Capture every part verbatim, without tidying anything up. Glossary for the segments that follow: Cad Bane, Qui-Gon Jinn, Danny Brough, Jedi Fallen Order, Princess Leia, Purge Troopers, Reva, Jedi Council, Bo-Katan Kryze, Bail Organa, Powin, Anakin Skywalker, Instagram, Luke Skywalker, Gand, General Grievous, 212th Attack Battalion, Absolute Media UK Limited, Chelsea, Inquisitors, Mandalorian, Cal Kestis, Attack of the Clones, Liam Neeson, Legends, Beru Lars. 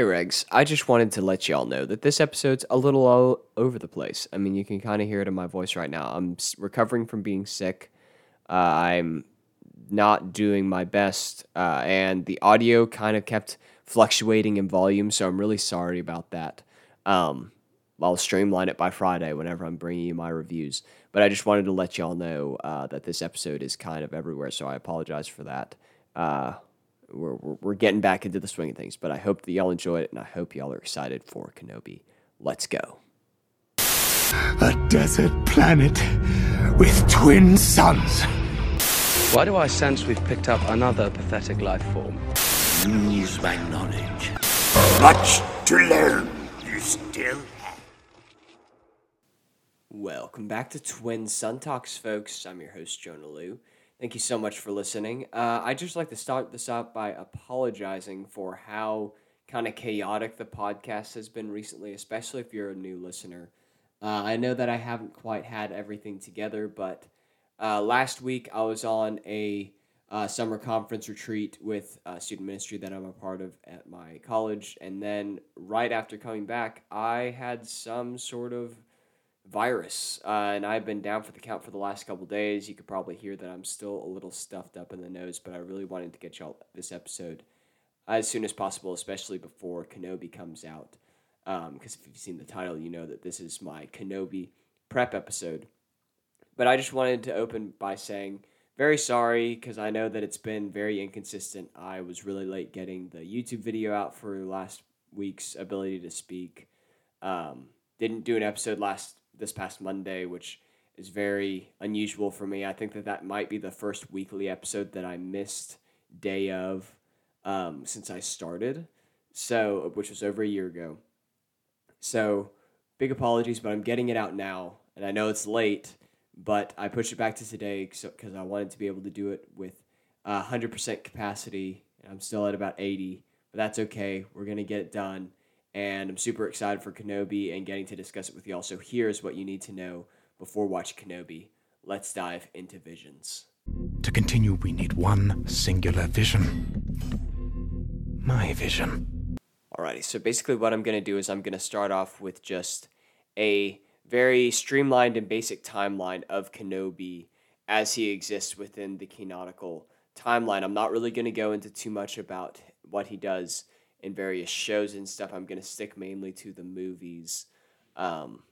Hey Regs, I just wanted to let y'all know that this episode's a little all over the place. I mean, you can kind of hear it in my voice right now. I'm recovering from being sick. Uh, I'm not doing my best, uh, and the audio kind of kept fluctuating in volume, so I'm really sorry about that. Um, I'll streamline it by Friday whenever I'm bringing you my reviews. But I just wanted to let y'all know uh, that this episode is kind of everywhere, so I apologize for that. Uh, We're, we're we're getting back into the swing of things, but I hope that y'all enjoy it, and I hope y'all are excited for Kenobi. Let's go. A desert planet with twin suns. Why do I sense we've picked up another pathetic life form? Use my knowledge. Much to learn you still have. Welcome back to Twin Sun Talks, folks. I'm your host, Jonah Liu. Thank you so much for listening. Uh, I'd just like to start this out by apologizing for how kind of chaotic the podcast has been recently, especially if you're a new listener. Uh, I know that I haven't quite had everything together, but uh, last week I was on a uh, summer conference retreat with uh, student ministry that I'm a part of at my college. And then right after coming back, I had some sort of virus, uh, and I've been down for the count for the last couple days. You could probably hear that I'm still a little stuffed up in the nose, but I really wanted to get y'all this episode as soon as possible, especially before Kenobi comes out, because um, if you've seen the title, you know that this is my Kenobi prep episode. But I just wanted to open by saying very sorry, because I know that it's been very inconsistent. I was really late getting the YouTube video out for last week's Ability to Speak. Um, didn't do an episode last this past Monday, which is very unusual for me. I think that that might be the first weekly episode that I missed day of um, since I started, so which was over a year ago. So big apologies, but I'm getting it out now, and I know it's late, but I pushed it back to today because I wanted to be able to do it with uh, one hundred percent capacity, and I'm still at about eighty, but that's okay. We're going to get it done. And I'm super excited for Kenobi and getting to discuss it with y'all. So here's what you need to know before watching Kenobi. Let's dive into visions. To continue, we need one singular vision. My vision. Alrighty, so basically what I'm going to do is I'm going to start off with just a very streamlined and basic timeline of Kenobi as he exists within the canonical timeline. I'm not really going to go into too much about what he does in various shows and stuff. I'm going to stick mainly to the movies. Um,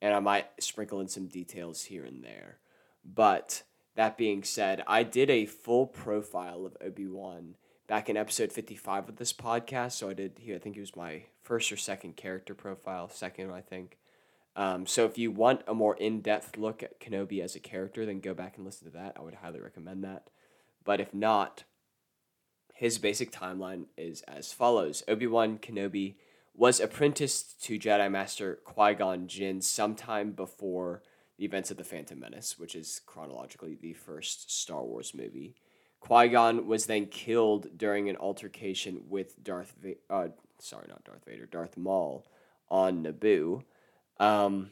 and I might sprinkle in some details here and there. But that being said, I did a full profile of Obi-Wan back in episode fifty-five of this podcast. So I did here, I think it was my first or second character profile, second, I think. Um, so if you want a more in-depth look at Kenobi as a character, then go back and listen to that. I would highly recommend that. But if not, his basic timeline is as follows. Obi-Wan Kenobi was apprenticed to Jedi Master Qui-Gon Jinn sometime before the events of The Phantom Menace, which is chronologically the first Star Wars movie. Qui-Gon was then killed during an altercation with Darth Va- uh, sorry, not Darth Vader, Darth Maul on Naboo. Um,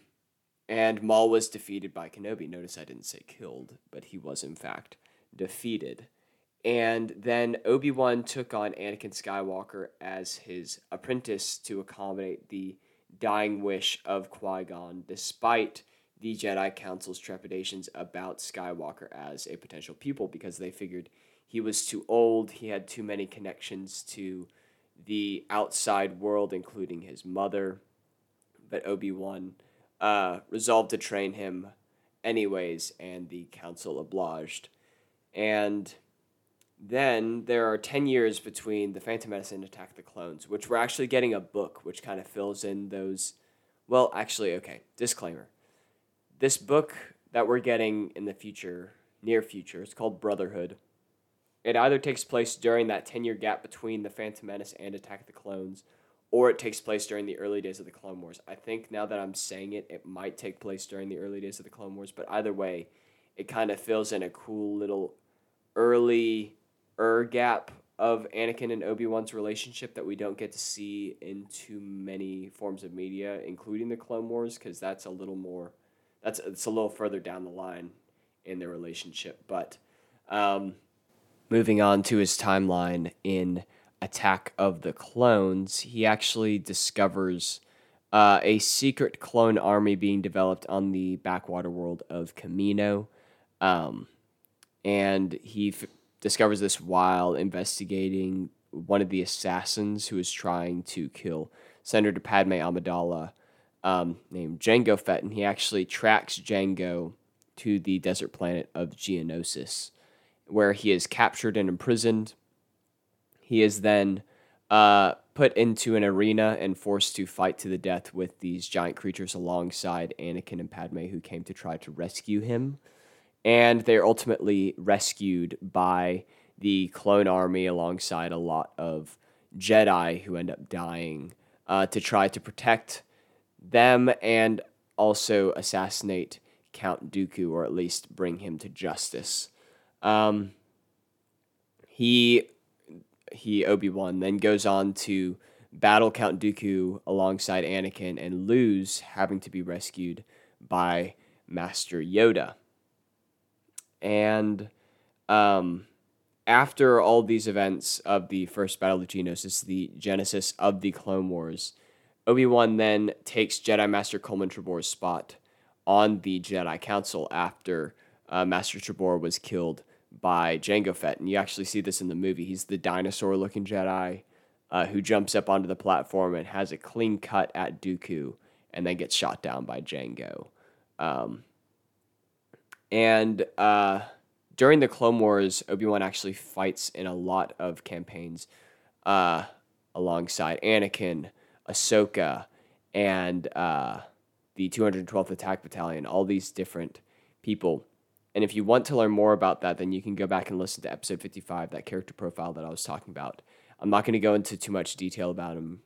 and Maul was defeated by Kenobi. Notice I didn't say killed, but he was in fact defeated. And then Obi-Wan took on Anakin Skywalker as his apprentice to accommodate the dying wish of Qui-Gon, despite the Jedi Council's trepidations about Skywalker as a potential pupil, because they figured he was too old, he had too many connections to the outside world, including his mother. But Obi-Wan uh, resolved to train him anyways, and the Council obliged. And then there are ten years between The Phantom Menace and Attack of the Clones, which we're actually getting a book, which kind of fills in those. Well, actually, okay, disclaimer. This book that we're getting in the future, near future, it's called Brotherhood. It either takes place during that ten-year gap between The Phantom Menace and Attack of the Clones, or it takes place during the early days of the Clone Wars. I think now that I'm saying it, it might take place during the early days of the Clone Wars, but either way, it kind of fills in a cool little early Er gap of Anakin and Obi-Wan's relationship that we don't get to see in too many forms of media, including the Clone Wars, because that's a little more, that's it's a little further down the line in their relationship. But um, moving on to his timeline in Attack of the Clones, he actually discovers uh, a secret clone army being developed on the backwater world of Kamino. Um, and he f- discovers this while investigating one of the assassins who is trying to kill Senator Padme Amidala, um, named Jango Fett, and he actually tracks Jango to the desert planet of Geonosis, where he is captured and imprisoned. He is then uh, put into an arena and forced to fight to the death with these giant creatures alongside Anakin and Padme, who came to try to rescue him. And they're ultimately rescued by the clone army alongside a lot of Jedi who end up dying uh, to try to protect them and also assassinate Count Dooku, or at least bring him to justice. Um, he, he Obi-Wan then goes on to battle Count Dooku alongside Anakin and lose, having to be rescued by Master Yoda. And um, after all these events of the first Battle of Geonosis, the genesis of the Clone Wars, Obi-Wan then takes Jedi Master Coleman Trevor's spot on the Jedi Council after uh, Master Trevor was killed by Jango Fett. And you actually see this in the movie. He's the dinosaur-looking Jedi uh, who jumps up onto the platform and has a clean cut at Dooku and then gets shot down by Jango. Um, and uh, during the Clone Wars, Obi-Wan actually fights in a lot of campaigns uh, alongside Anakin, Ahsoka, and Uh, the two hundred twelfth Attack Battalion, all these different people. And if you want to learn more about that, then you can go back and listen to episode fifty-five, that character profile that I was talking about. I'm not going to go into too much detail about him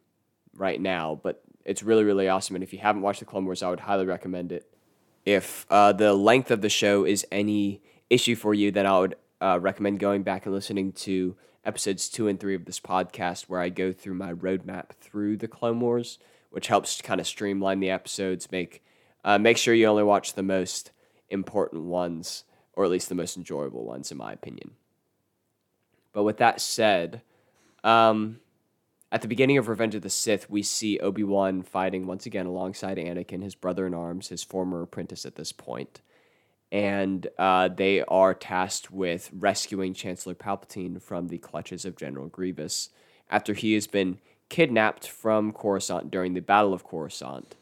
right now, but it's really, really awesome. And if you haven't watched The Clone Wars, I would highly recommend it. If uh, the length of the show is any issue for you, then I would uh, recommend going back and listening to episodes two and three of this podcast, where I go through my roadmap through The Clone Wars, which helps to kind of streamline the episodes, make uh, make sure you only watch the most important ones, or at least the most enjoyable ones, in my opinion. But with that said, um, at the beginning of Revenge of the Sith, we see Obi-Wan fighting once again alongside Anakin, his brother in arms, his former apprentice at this point. And uh, they are tasked with rescuing Chancellor Palpatine from the clutches of General Grievous after he has been kidnapped from Coruscant during the Battle of Coruscant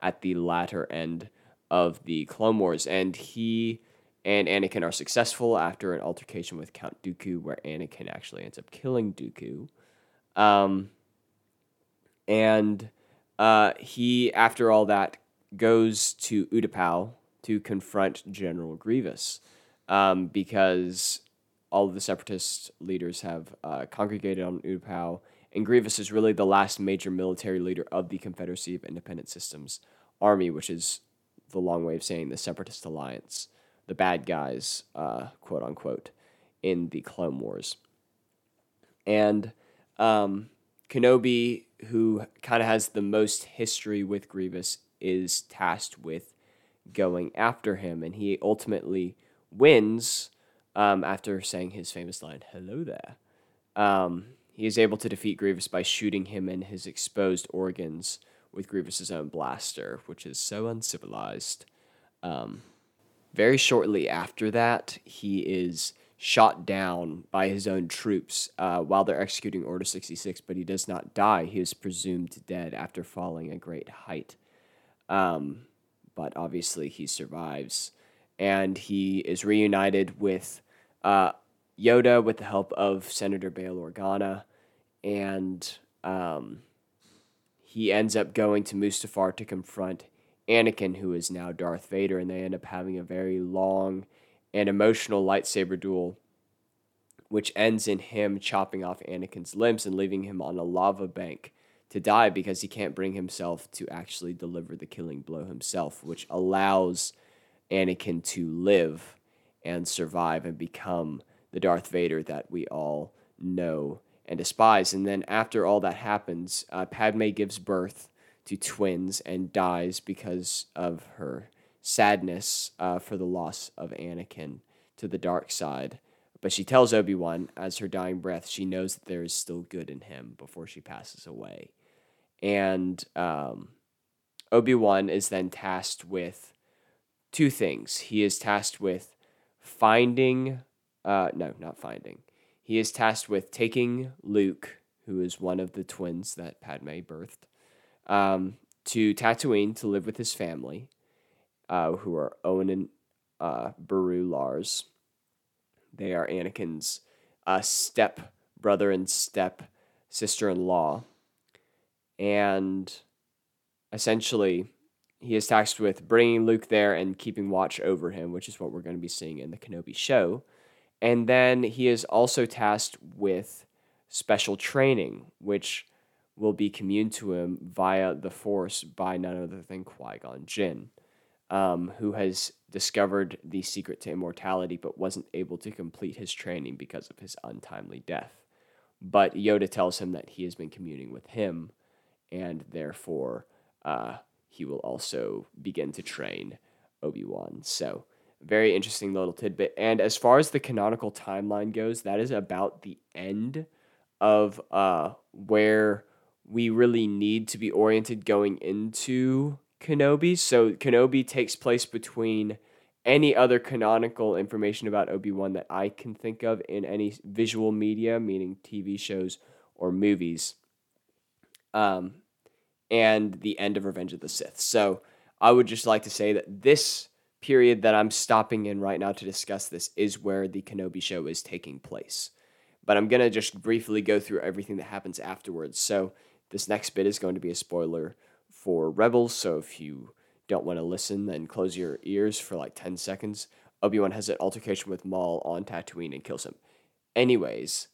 at the latter end of the Clone Wars. And he and Anakin are successful after an altercation with Count Dooku, where Anakin actually ends up killing Dooku. Um, and uh, he, after all that, goes to Utapau to confront General Grievous um, because all of the Separatist leaders have uh, congregated on Utapau. And Grievous is really the last major military leader of the Confederacy of Independent Systems Army, which is the long way of saying the Separatist Alliance, the bad guys, uh, quote-unquote, in the Clone Wars. And um, Kenobi, who kind of has the most history with Grievous, is tasked with going after him, and he ultimately wins um, after saying his famous line, "Hello there." Um... He is able to defeat Grievous by shooting him in his exposed organs with Grievous' own blaster, which is so uncivilized. Um, very shortly after that, he is shot down by his own troops uh, while they're executing Order sixty-six, but he does not die. He is presumed dead after falling a great height. Um, but obviously he survives, and he is reunited with Uh, Yoda with the help of Senator Bail Organa, and um, he ends up going to Mustafar to confront Anakin, who is now Darth Vader, and they end up having a very long and emotional lightsaber duel, which ends in him chopping off Anakin's limbs and leaving him on a lava bank to die because he can't bring himself to actually deliver the killing blow himself, which allows Anakin to live and survive and become the Darth Vader that we all know and despise. And then after all that happens, uh, Padme gives birth to twins and dies because of her sadness uh, for the loss of Anakin to the dark side. But she tells Obi-Wan, as her dying breath, she knows that there is still good in him before she passes away. And um, Obi-Wan is then tasked with two things. He is tasked with finding... Uh, no, not finding. He is tasked with taking Luke, who is one of the twins that Padme birthed, um, to Tatooine to live with his family, uh, who are Owen and uh, Beru Lars. They are Anakin's uh, step-brother and step-sister-in-law. And essentially, he is tasked with bringing Luke there and keeping watch over him, which is what we're going to be seeing in the Kenobi show. And then he is also tasked with special training, which will be communed to him via the Force by none other than Qui-Gon Jinn, um, who has discovered the secret to immortality but wasn't able to complete his training because of his untimely death. But Yoda tells him that he has been communing with him, and therefore uh, he will also begin to train Obi-Wan. So, very interesting little tidbit. And as far as the canonical timeline goes, that is about the end of uh, where we really need to be oriented going into Kenobi. So Kenobi takes place between any other canonical information about Obi-Wan that I can think of in any visual media, meaning T V shows or movies, um, and the end of Revenge of the Sith. So I would just like to say that this period that I'm stopping in right now to discuss this is where the Kenobi show is taking place. But I'm going to just briefly go through everything that happens afterwards. So this next bit is going to be a spoiler for Rebels, so if you don't want to listen, then close your ears for like ten seconds. Obi-Wan has an altercation with Maul on Tatooine and kills him. Anyways,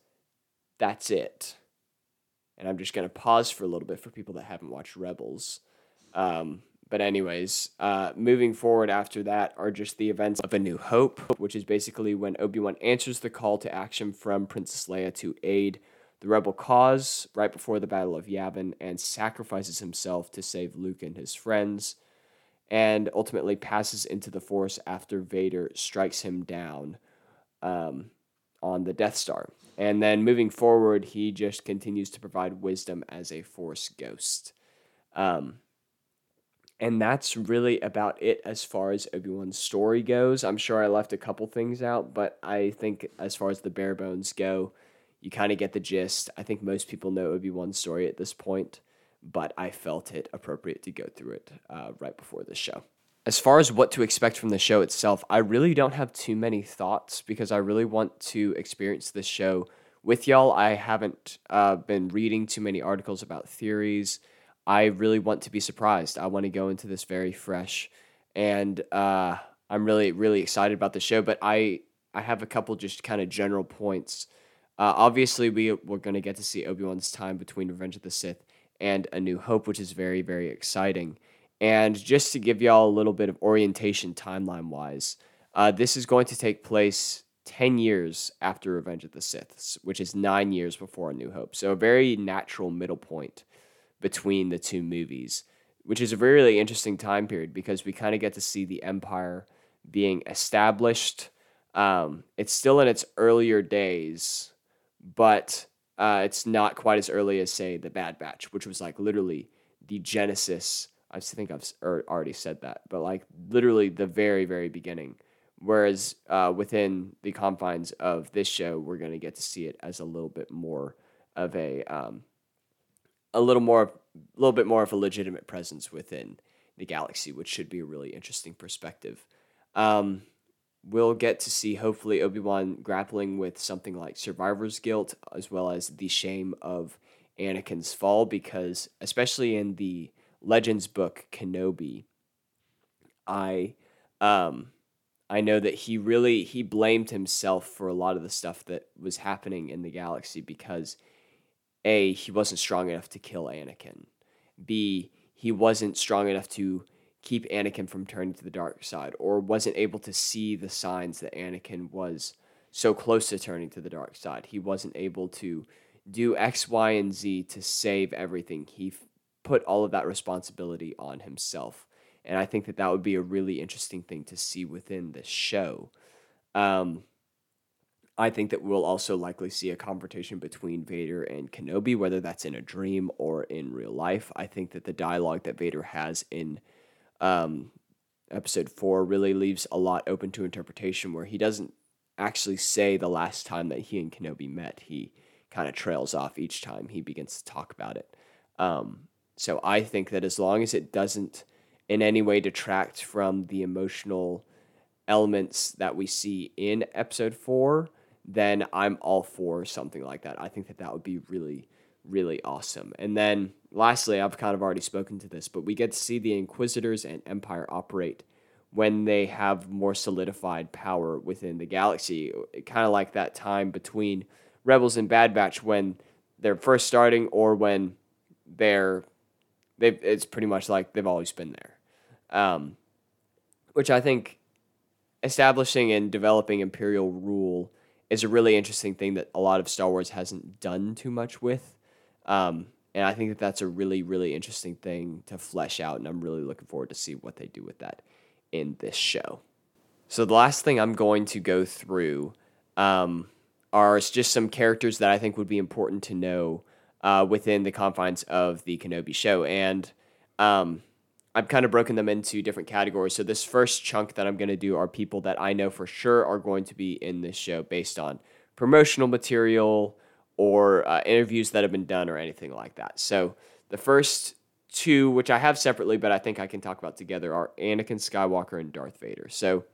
that's it. And I'm just going to pause for a little bit for people that haven't watched Rebels. Um, but anyways, uh, moving forward after that are just the events of A New Hope, which is basically when Obi-Wan answers the call to action from Princess Leia to aid the rebel cause right before the Battle of Yavin and sacrifices himself to save Luke and his friends, and ultimately passes into the Force after Vader strikes him down um, on the Death Star. And then moving forward, he just continues to provide wisdom as a Force ghost. Um, and that's really about it as far as Obi-Wan's story goes. I'm sure I left a couple things out, but I think as far as the bare bones go, you kind of get the gist. I think most people know Obi-Wan's story at this point, but I felt it appropriate to go through it uh, right before this show. As far as what to expect from the show itself, I really don't have too many thoughts because I really want to experience this show with y'all. I haven't uh, been reading too many articles about theories. I really want to be surprised. I want to go into this very fresh, and uh, I'm really, really excited about the show, but I, I have a couple just kind of general points. Uh, obviously, we, we're going to get to see Obi-Wan's time between Revenge of the Sith and A New Hope, which is very, very exciting. And just to give y'all a little bit of orientation timeline-wise, uh, this is going to take place ten years after Revenge of the Sith, which is nine years before A New Hope. So a very natural middle point between the two movies, which is a very, really interesting time period because we kind of get to see the Empire being established. Um, it's still in its earlier days, but uh, it's not quite as early as, say, The Bad Batch, which was, like, literally the genesis. I think I've already said that, but, like, literally the very, very beginning. Whereas uh, within the confines of this show, we're going to get to see it as a little bit more of a, um, a little more, a little bit more of a legitimate presence within the galaxy, which should be a really interesting perspective. Um, We'll get to see, hopefully, Obi-Wan grappling with something like survivor's guilt as well as the shame of Anakin's fall, because especially in the Legends book, Kenobi, I um, I know that he really, he blamed himself for a lot of the stuff that was happening in the galaxy because A, he wasn't strong enough to kill Anakin. B, he wasn't strong enough to keep Anakin from turning to the dark side, or wasn't able to see the signs that Anakin was so close to turning to the dark side. He wasn't able to do X, Y, and Z to save everything. He f- put all of that responsibility on himself. And I think that that would be a really interesting thing to see within this show. Um, I think that we'll also likely see a confrontation between Vader and Kenobi, whether that's in a dream or in real life. I think that the dialogue that Vader has in um, episode four really leaves a lot open to interpretation, where he doesn't actually say the last time that he and Kenobi met. He kind of trails off each time he begins to talk about it. Um, so I think that as long as it doesn't in any way detract from the emotional elements that we see in episode four, then I'm all for something like that. I think that that would be really, really awesome. And then lastly, I've kind of already spoken to this, but we get to see the Inquisitors and Empire operate when they have more solidified power within the galaxy, kind of like that time between Rebels and Bad Batch when they're first starting, or when they're, they've, it's pretty much like they've always been there. Um, which I think establishing and developing Imperial rule is a really interesting thing that a lot of Star Wars hasn't done too much with. Um, and I think that that's a really, really interesting thing to flesh out, and I'm really looking forward to see what they do with that in this show. So the last thing I'm going to go through um, are just some characters that I think would be important to know uh, within the confines of the Kenobi show. And um, I've kind of broken them into different categories. So this first chunk that I'm going to do are people that I know for sure are going to be in this show based on promotional material or uh, interviews that have been done or anything like that. So the first two, which I have separately, but I think I can talk about together, are Anakin Skywalker and Darth Vader. So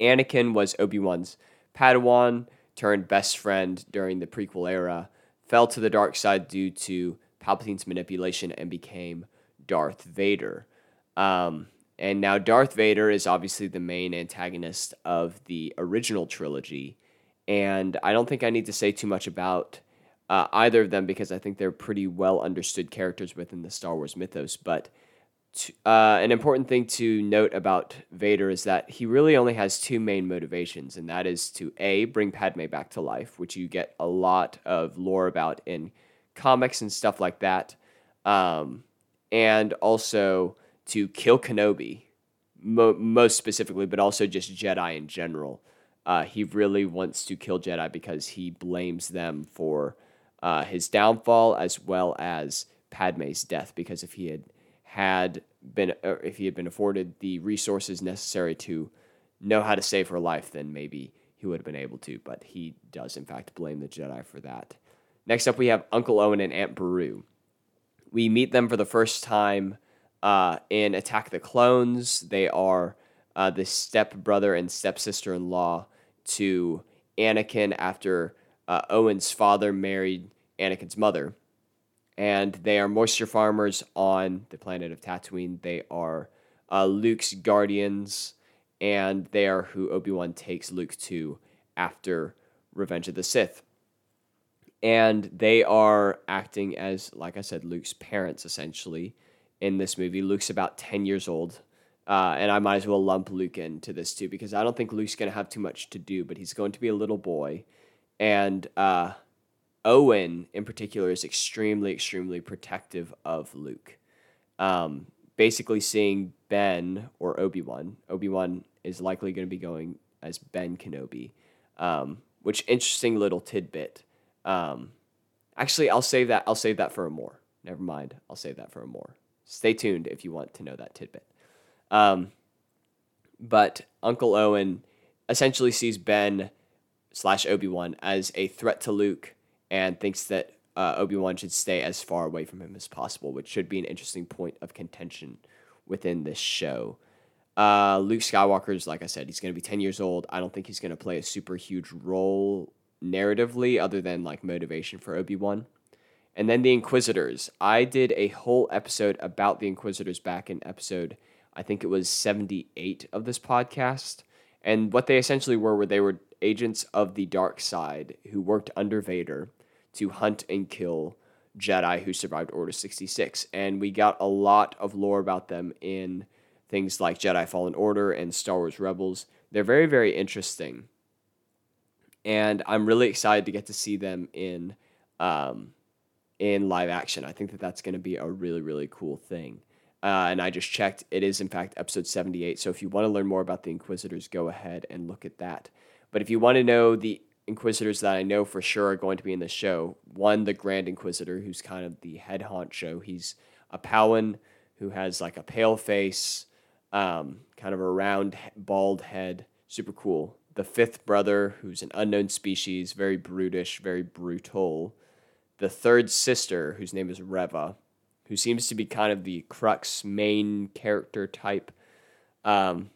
Anakin was Obi-Wan's Padawan, turned best friend during the prequel era, fell to the dark side due to Palpatine's manipulation, and became Darth Vader. Um, and now Darth Vader is obviously the main antagonist of the original trilogy, and I don't think I need to say too much about Uh, either of them, because I think they're pretty well understood characters within the Star Wars mythos. But t- uh, an important thing to note about Vader is that he really only has two main motivations, and that is to A, bring Padme back to life, which you get a lot of lore about in comics and stuff like that, um, and also to kill Kenobi, mo- most specifically, but also just Jedi in general. Uh, he really wants to kill Jedi because he blames them for Uh, his downfall, as well as Padme's death, because if he had had been, or if he had been afforded the resources necessary to know how to save her life, then maybe he would have been able to. But he does, in fact, blame the Jedi for that. Next up, we have Uncle Owen and Aunt Beru. We meet them for the first time uh, in Attack of the Clones. They are uh, the stepbrother and stepsister-in-law to Anakin after Uh, Owen's father married Anakin's mother, and they are moisture farmers on the planet of Tatooine. They are uh, Luke's guardians, and they are who Obi-Wan takes Luke to after Revenge of the Sith. And they are acting as, like I said, Luke's parents, essentially, in this movie. Luke's about ten years old, uh, and I might as well lump Luke into this too, because I don't think Luke's going to have too much to do, but he's going to be a little boy. And uh, Owen, in particular, is extremely, extremely protective of Luke. Um, basically seeing Ben or Obi-Wan. Obi-Wan is likely going to be going as Ben Kenobi, um, which interesting little tidbit. Um, actually, I'll save that. I'll save that for a more. Never mind. I'll save that for a more. Stay tuned if you want to know that tidbit. Um, but Uncle Owen essentially sees Ben slash Obi-Wan as a threat to Luke, and thinks that uh, Obi-Wan should stay as far away from him as possible, which should be an interesting point of contention within this show. Uh, Luke Skywalker is, like I said, he's going to be ten years old. I don't think he's going to play a super huge role narratively, other than like motivation for Obi-Wan. And then the Inquisitors. I did a whole episode about the Inquisitors back in episode, I think it was seventy-eight of this podcast. And what they essentially were, were they were agents of the dark side who worked under Vader to hunt and kill Jedi who survived Order sixty-six. And we got a lot of lore about them in things like Jedi Fallen Order and Star Wars Rebels. They're very, very interesting. And I'm really excited to get to see them in, um, in live action. I think that that's going to be a really, really cool thing. Uh, and I just checked. It is, in fact, episode seventy-eight. So if you want to learn more about the Inquisitors, go ahead and look at that. But if you want to know the Inquisitors that I know for sure are going to be in the show. One, the Grand Inquisitor, who's kind of the head honcho. He's a Powin who has like a pale face, um, kind of a round, bald head. Super cool. The fifth brother, who's an unknown species, very brutish, very brutal. The third sister, whose name is Reva, who seems to be kind of the crux main character type um,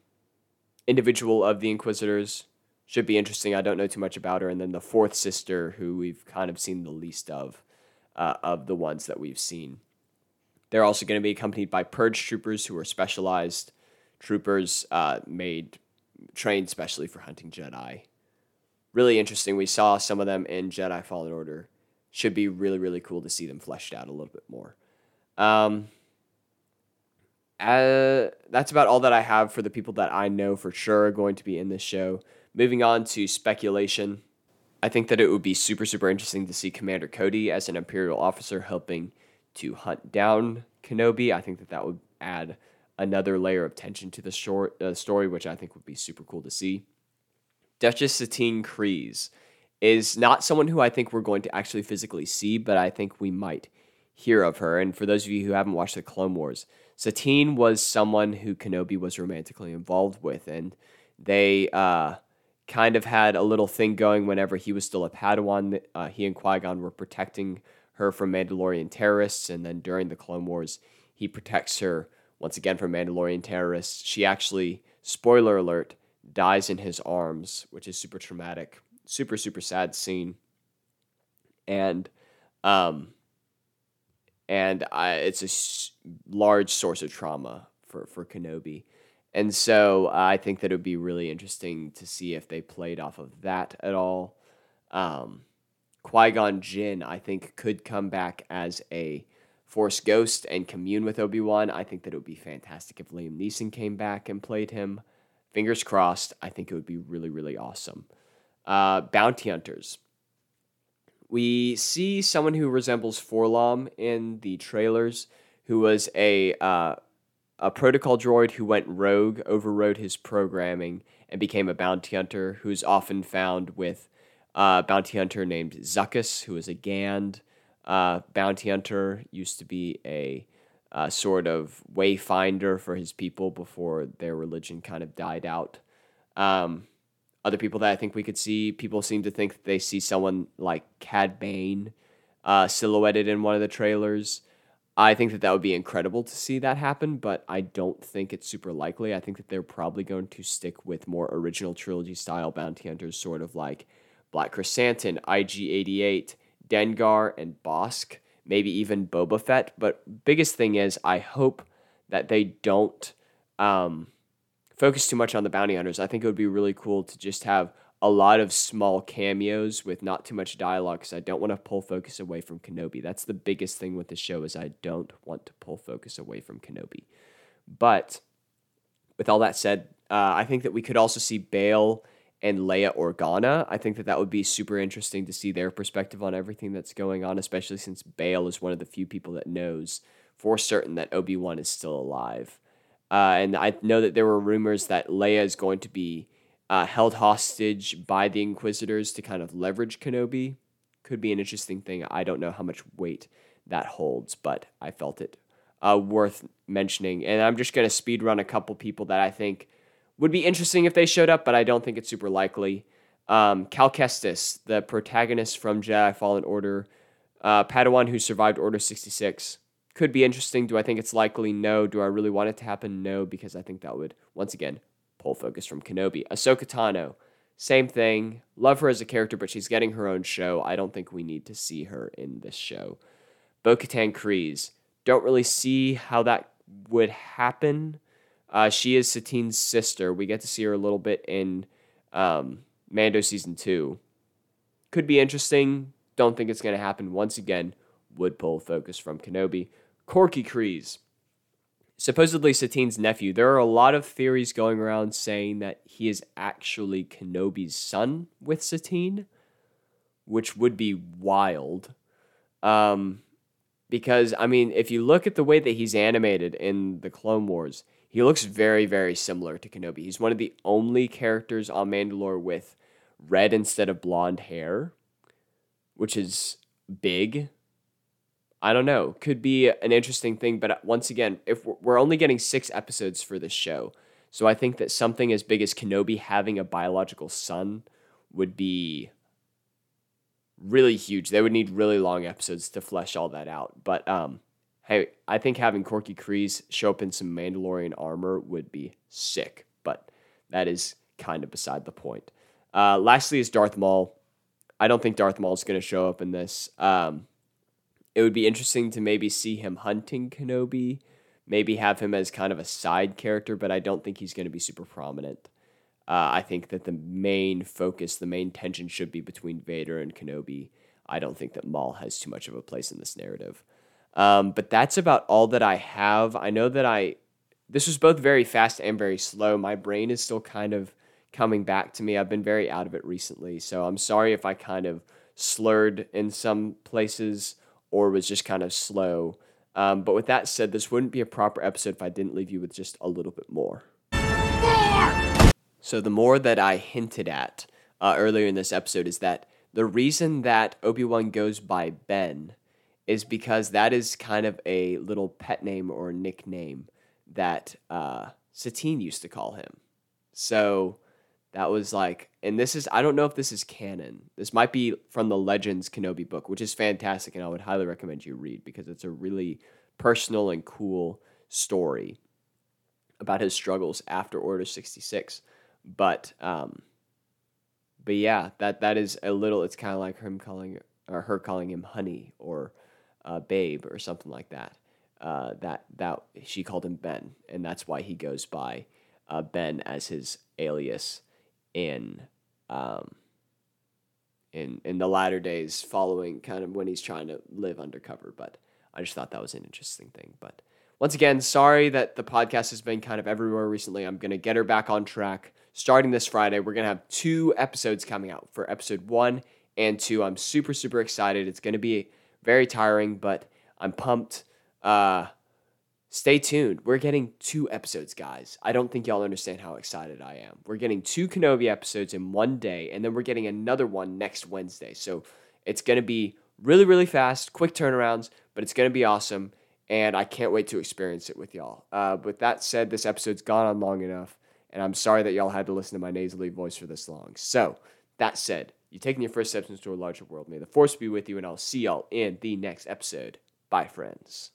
individual of the Inquisitors. Should be interesting. I don't know too much about her. And then the fourth sister, who we've kind of seen the least of, uh, of the ones that we've seen. They're also going to be accompanied by purge troopers who are specialized troopers uh, made, trained specially for hunting Jedi. Really interesting. We saw some of them in Jedi Fallen Order. Should be really, really cool to see them fleshed out a little bit more. Um, uh, that's about all that I have for the people that I know for sure are going to be in this show. Moving on to speculation, I think that it would be super, super interesting to see Commander Cody as an Imperial officer helping to hunt down Kenobi. I think that that would add another layer of tension to the short, uh, story, which I think would be super cool to see. Duchess Satine Kryze is not someone who I think we're going to actually physically see, but I think we might hear of her. And for those of you who haven't watched the Clone Wars, Satine was someone who Kenobi was romantically involved with, and they... Uh, kind of had a little thing going whenever he was still a Padawan. Uh, he and Qui-Gon were protecting her from Mandalorian terrorists, and then during the Clone Wars, he protects her once again from Mandalorian terrorists. She actually, spoiler alert, dies in his arms, which is super traumatic, super, super sad scene. And um, and I, it's a s- large source of trauma for, for Kenobi. And so uh, I think that it would be really interesting to see if they played off of that at all. Um, Qui-Gon Jinn, I think, could come back as a Force ghost and commune with Obi-Wan. I think that it would be fantastic if Liam Neeson came back and played him. Fingers crossed. I think it would be really, really awesome. Uh, bounty hunters. We see someone who resembles Forlom in the trailers, who was a... Uh, A protocol droid who went rogue, overrode his programming, and became a bounty hunter who's often found with a bounty hunter named Zuckuss, who is a Gand uh, bounty hunter, used to be a uh, sort of wayfinder for his people before their religion kind of died out. Um, other people that I think we could see, people seem to think that they see someone like Cad Bane uh, silhouetted in one of the trailers. I think that that would be incredible to see that happen, but I don't think it's super likely. I think that they're probably going to stick with more original trilogy-style bounty hunters, sort of like Black Chrysanthemum, I G eighty-eight, Dengar, and Bossk, maybe even Boba Fett. But biggest thing is I hope that they don't um, focus too much on the bounty hunters. I think it would be really cool to just have a lot of small cameos with not too much dialogue, because I don't want to pull focus away from Kenobi. That's the biggest thing with the show, is I don't want to pull focus away from Kenobi. But with all that said, uh, I think that we could also see Bail and Leia Organa. I think that that would be super interesting to see their perspective on everything that's going on, especially since Bail is one of the few people that knows for certain that Obi-Wan is still alive. Uh, and I know that there were rumors that Leia is going to be Uh, held hostage by the Inquisitors to kind of leverage Kenobi. Could be an interesting thing. I don't know how much weight that holds, but I felt it uh, worth mentioning. And I'm just going to speed run a couple people that I think would be interesting if they showed up, but I don't think it's super likely. Um, Cal Kestis, the protagonist from Jedi Fallen Order, uh, Padawan who survived Order sixty-six. Could be interesting. Do I think it's likely? No. Do I really want it to happen? No, because I think that would, once again, pull focus from Kenobi. Ahsoka Tano, same thing. Love her as a character, but she's getting her own show. I don't think we need to see her in this show. Bo-Katan Kryze, don't really see how that would happen. Uh, she is Satine's sister. We get to see her a little bit in um, Mando Season two. Could be interesting. Don't think it's going to happen. Once again, would pull focus from Kenobi. Corky Kryze, supposedly Satine's nephew. There are a lot of theories going around saying that he is actually Kenobi's son with Satine, which would be wild. Um, because, I mean, if you look at the way that he's animated in the Clone Wars, he looks very, very similar to Kenobi. He's one of the only characters on Mandalore with red instead of blonde hair, which is big. I don't know. Could be an interesting thing. But once again, if we're only getting six episodes for this show, so I think that something as big as Kenobi having a biological son would be really huge. They would need really long episodes to flesh all that out. But um, hey, I think having Corky Kryze show up in some Mandalorian armor would be sick. But that is kind of beside the point. Uh, lastly is Darth Maul. I don't think Darth Maul is going to show up in this. Um, it would be interesting to maybe see him hunting Kenobi, maybe have him as kind of a side character, but I don't think he's going to be super prominent. Uh, I think that the main focus, the main tension should be between Vader and Kenobi. I don't think that Maul has too much of a place in this narrative. Um, but that's about all that I have. I know that I... This was both very fast and very slow. My brain is still kind of coming back to me. I've been very out of it recently, so I'm sorry if I kind of slurred in some places or was just kind of slow. Um, but with that said, this wouldn't be a proper episode if I didn't leave you with just a little bit more. More! So the more that I hinted at uh, earlier in this episode is that the reason that Obi-Wan goes by Ben is because that is kind of a little pet name or nickname that uh, Satine used to call him. So that was like, and this is, I don't know if this is canon. This might be from the Legends Kenobi book, which is fantastic, and I would highly recommend you read because it's a really personal and cool story about his struggles after Order sixty-six. But, um, but yeah, that, that is a little, it's kind of like him calling, or her calling him honey or uh, babe or something like that. Uh, that, that she called him Ben, and that's why he goes by uh, Ben as his alias in, um, in, in the latter days following kind of when he's trying to live undercover. But I just thought that was an interesting thing. But once again, sorry that the podcast has been kind of everywhere recently. I'm going to get her back on track. Starting this Friday, we're going to have two episodes coming out for episode one and two. I'm super, super excited. It's going to be very tiring, but I'm pumped. Uh, stay tuned. We're getting two episodes, guys. I don't think y'all understand how excited I am. We're getting two Kenobi episodes in one day, and then we're getting another one next Wednesday. So it's going to be really, really fast, quick turnarounds, but it's going to be awesome, and I can't wait to experience it with y'all. Uh, with that said, this episode's gone on long enough, and I'm sorry that y'all had to listen to my nasally voice for this long. So that said, you're taking your first steps into a larger world. May the Force be with you, and I'll see y'all in the next episode. Bye, friends.